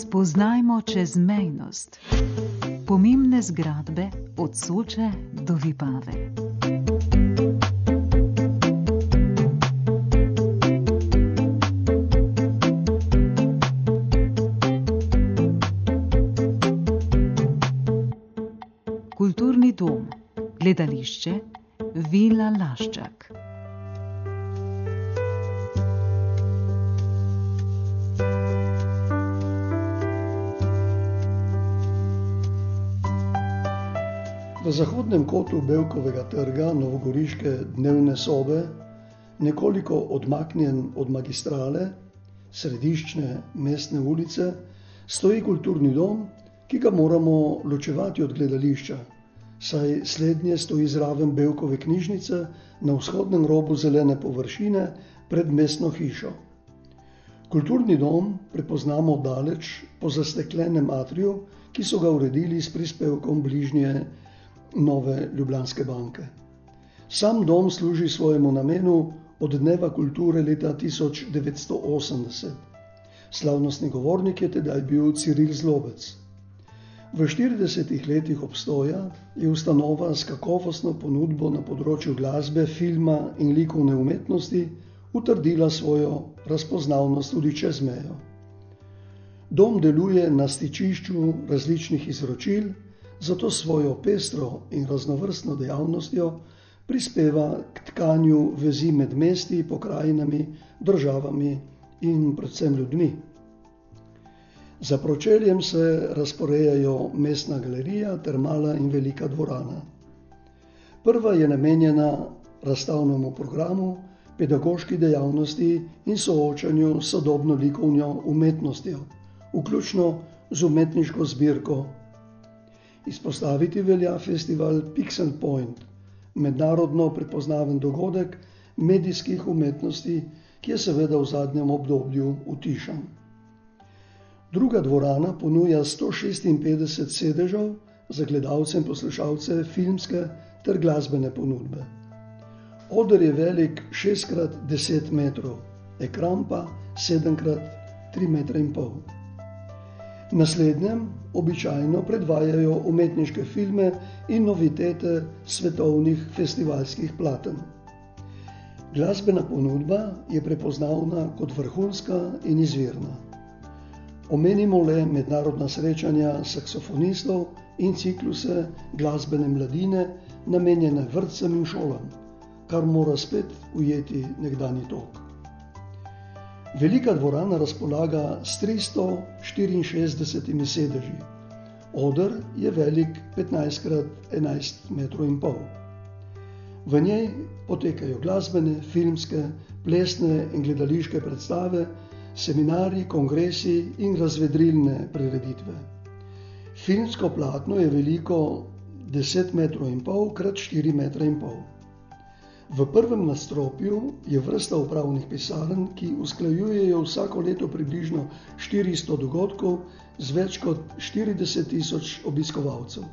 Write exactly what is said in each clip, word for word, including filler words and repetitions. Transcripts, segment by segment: Spoznajmo čezmejnost. Pomembne zgradbe od Soče do Vipave. Kulturni dom, gledališče, vila Laščak. V zahodnem kotu Bevkovega trga novogoriške dnevne sobe, nekoliko odmaknjen od magistrale, središčne mestne ulice, stoji kulturni dom, ki ga moramo ločevati od gledališča, saj slednje stoji zraven Bevkove knjižnice na vzhodnem robu zelene površine pred mestno hišo. Kulturni dom prepoznamo daleč po zasteklenem atriju, ki so ga uredili s prispevkom bližnje Nove Ljubljanske banke. Sam dom služi svojemu namenu od Dneva kulture leta tisoč devetsto osemdeset. Slavnostni govornik je tedaj bil Ciril Zlobec. V štiridesetih letih obstoja je ustanova s kakovostno ponudbo na področju glasbe, filma in likovne umetnosti utrdila svojo razpoznavnost tudi čez mejo. Dom deluje na stičišču različnih izročil, zato svojo pestro in raznovrstno dejavnostjo prispeva k tkanju vezi med mesti, pokrajinami, državami in predvsem ljudmi. Za pročeljem se razporejajo mestna galerija ter mala in velika dvorana. Prva je namenjena razstavnemu programu, pedagoški dejavnosti in soočanju s sodobno likovno umetnostjo, vključno z umetniško zbirko. Izpostaviti velja festival Pixel Point, mednarodno prepoznaven dogodek medijskih umetnosti, ki je seveda v zadnjem obdobju utišan. Druga dvorana ponuja sto šestinpetdeset sedežev za gledalce in poslušalce filmske ter glasbene ponudbe. Oder je velik šest krat deset metrov, ekran pa sedem krat tri metra in pol. Naslednjem običajno predvajajo umetniške filme in novitete svetovnih festivalskih platen. Glasbena ponudba je prepoznavna kot vrhunska in izvirna. Omenimo le mednarodna srečanja saksofonistov in cikluse glasbene mladine, namenjene vrtcem in šolam, kar mora spet ujeti nekdanji tok. Velika dvorana razpolaga s tristo štiriinšestdesetimi sedeži. Oder je velik petnajst krat enajst metrov in pol. V njej potekajo glasbene, filmske, plesne in gledališke predstave, seminarji, kongresi in razvedrilne prireditve. Filmsko platno je veliko deset metrov in pol krat štiri metra in pol. V prvem nadstropju je vrsta upravnih pisarn, ki usklajujejo vsako leto približno štiristo dogodkov z več kot štirideset tisoč obiskovalcev.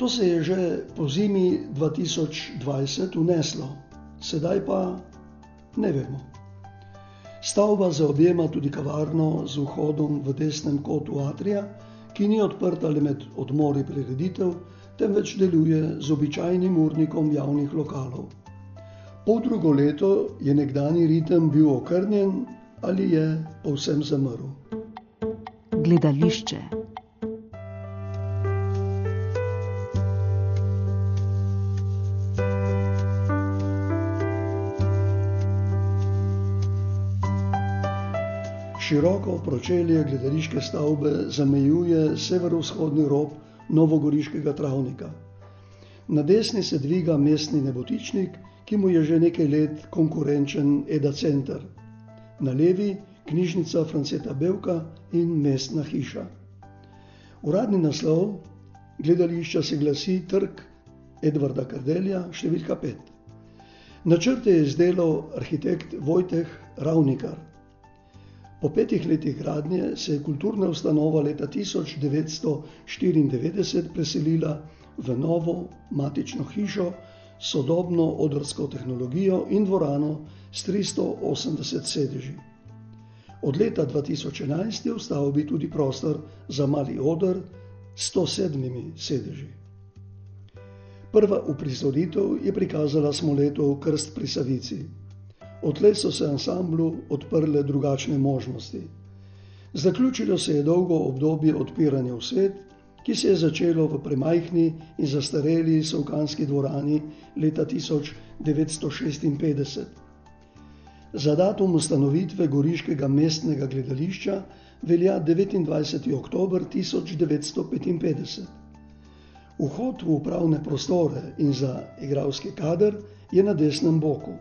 To se je že po zimi dva tisoč dvajset uneslo, sedaj pa ne vemo. Stavba zaobjema tudi kavarno z vhodom v desnem kotu atrija, ki ni odprta le med odmori prireditev, temveč deluje z običajnim urnikom javnih lokalov. Poldrugo leto je nekdanji ritem bil okrnjen ali je povsem zamrl. Gledališče. Široko pročelje gledališke stavbe zamejuje severovzhodni rob novogoriškega Travnika. Na desni se dviga mestni nebotičnik, ki mu je že nekaj let konkurenčen Eda center. Na levi knjižnica Franceta Bevka in mestna hiša. Uradni naslov gledališča se glasi Trg Edvarda Kardelja, številka pet. Načrte je izdelal arhitekt Vojteh Ravnikar. Po petih letih gradnje se je kulturna ustanova leta tisoč devetsto štiriindevetdeset preselila v novo matično hišo s sodobno odrsko tehnologijo in dvorano s tristo osemdeset sedeži. Od leta dva tisoč enajst je v stavbi tudi prostor za mali oder s sto sedmimi sedeži. Prva uprizoritev je prikazala Smoletov Krst pri Savici. Odtlej so se ansamblu odprle drugačne možnosti. Zaključilo se je dolgo obdobje odpiranja v svet, ki se je začelo v premajhni in zastareli Sovkanski dvorani leta tisoč devetsto šestinpetdeset. Za datum ustanovitve Goriškega mestnega gledališča velja devetindvajseti oktober tisoč devetsto petinpetdeset. Vhod v upravne prostore in za igralski kader je na desnem boku.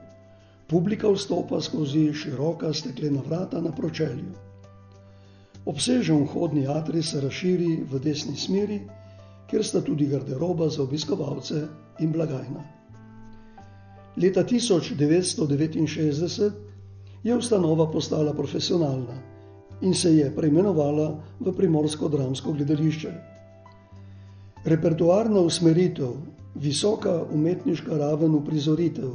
Publika vstopa skozi široka steklena vrata na pročelju. Obsežen vhodni atrij se razširi v desni smeri, kjer sta tudi garderoba za obiskovalce in blagajna. Leta tisoč devetsto devetinšestdeset je ustanova postala profesionalna in se je preimenovala v Primorsko dramsko gledališče. Repertoarna usmeritev, visoka umetniška raven uprizoritev,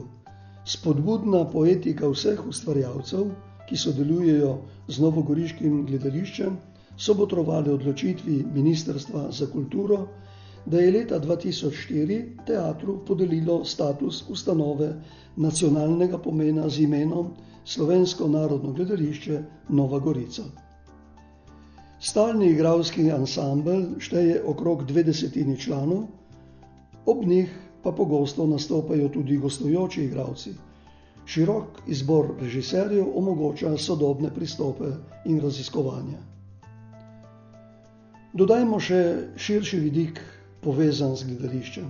spodbudna poetika vseh ustvarjalcev, ki sodelujejo z novogoriškim gledališčem, so botrovali odločitvi Ministrstva za kulturo, da je leta dva tisoč štiri teatru podelilo status ustanove nacionalnega pomena z imenom Slovensko narodno gledališče Nova Gorica. Stalni igralski ansambel šteje okrog dve desetini članov, ob njih pa pogosto nastopajo tudi gostujoči igralci. Širok izbor režiserjev omogoča sodobne pristope in raziskovanja. Dodajmo še širši vidik povezan z gledališčem.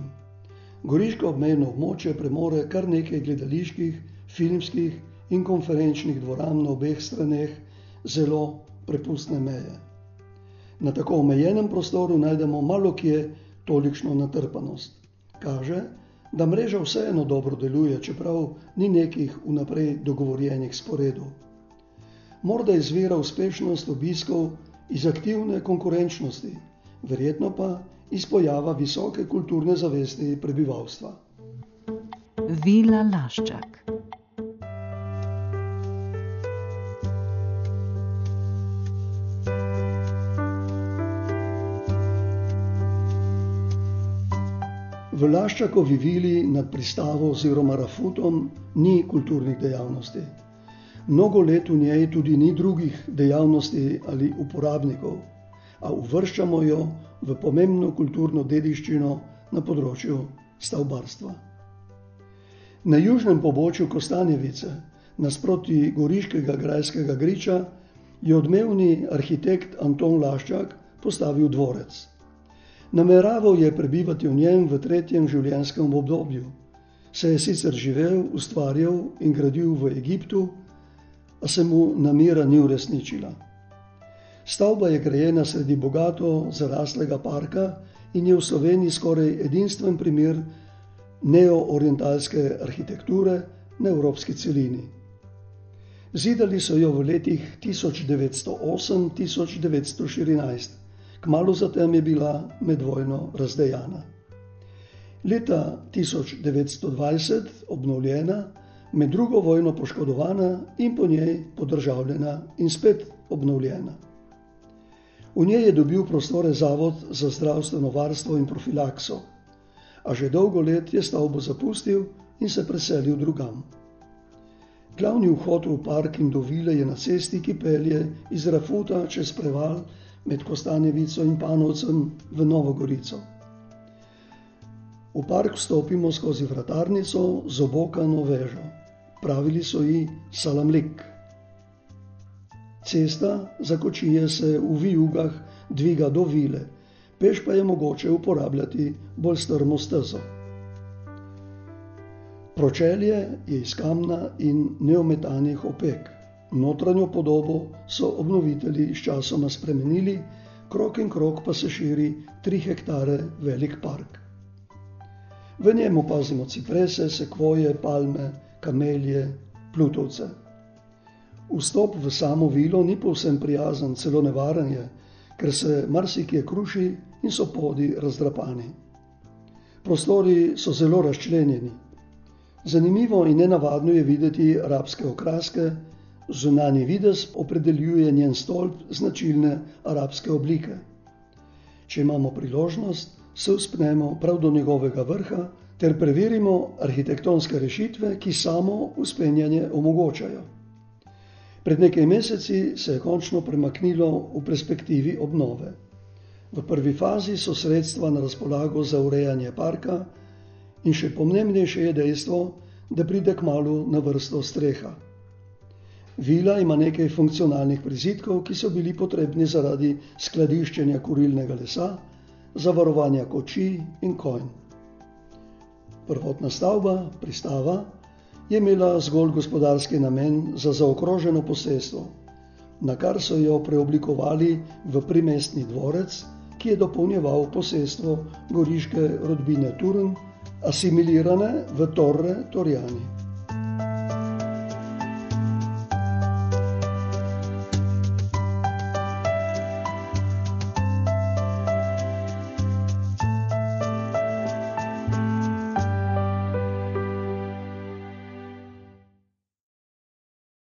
Goriško obmejno območje premore kar nekaj gledaliških, filmskih in konferenčnih dvoran na obeh straneh zelo prepustne meje. Na tako omejenem prostoru najdemo malo kje tolikšno natrpanost. Kaže, da mreža vseeno dobro deluje, čeprav ni nekih vnaprej dogovorjenih sporedov. Morda izvira uspešnost obiskov iz aktivne konkurenčnosti, verjetno pa iz pojava visoke kulturne zavesti prebivalstva. Vila Laščak. V Laščakovi vili nad pristavo oziroma Rafutom ni kulturnih dejavnosti. Mnogo let v njej tudi ni drugih dejavnosti ali uporabnikov, a uvrščamo jo v pomembno kulturno dediščino na področju stavbarstva. Na južnem pobočju Kostanjevice, nasproti goriškega grajskega griča, je odmevni arhitekt Anton Laščak postavil dvorec. Nameraval je prebivati v njem v tretjem življenjskem obdobju. Se je sicer živel, ustvarjal in gradil v Egiptu, a se mu namera ni uresničila. Stavba je grajena sredi bogato zaraslega parka in je v Sloveniji skoraj edinstven primer neoorientalske arhitekture na evropski celini. Zidali so jo v letih tisoč devetsto osem do tisoč devetsto štirinajst. Kmalu zatem je bila medvojno razdejana. Leta tisoč devetsto dvajset obnovljena, med drugo vojno poškodovana in po njej podržavljena in spet obnovljena. V njej je dobil prostore Zavod za zdravstveno varstvo in profilakso, a že dolgo let je stavbo zapustil in se preselil drugam. Glavni vhod v park in do vile je na cesti, ki pelje iz Rafuta čez preval med Kostanjevico in Panovcem v Novo Gorico. V park vstopimo skozi vratarnico z obokano vežo. Pravili so ji salamlik. Cesta za kočije se v vijugah dviga do vile, peš pa je mogoče uporabljati bolj strmo stezo. Pročelje je iz kamna in neometanih opek. Notranjo podobo so obnovitelji sčasoma spremenili, krok in krok pa se širi tri hektare velik park. V njem opazimo ciprese, sekvoje, palme, kamelje, plutovce. Vstop v samo vilo ni povsem prijazen, celo nevaren je, ker se marsikje kruši in so podi razdrapani. Prostori so zelo razčlenjeni. Zanimivo in nenavadno je videti arabske okraske, Zunanji videz opredeljuje njen stolp značilne arabske oblike. Če imamo priložnost, se vzpnemo prav do njegovega vrha ter preverimo arhitektonske rešitve, ki samo vzpenjanje omogočajo. Pred nekaj meseci se je končno premaknilo v perspektivi obnove. V prvi fazi so sredstva na razpolago za urejanje parka in še pomembnejše je dejstvo, da pride kmalu na vrsto streha. Vila ima nekaj funkcionalnih prizidkov, ki so bili potrebni zaradi skladiščenja kurilnega lesa, zavarovanja kočij in konj. Prvotna stavba, pristava, je imela zgolj gospodarski namen za zaokroženo posestvo, na kar so jo preoblikovali v primestni dvorec, ki je dopolnjeval posestvo goriške rodbine Turn, asimilirane v Torre Torjani.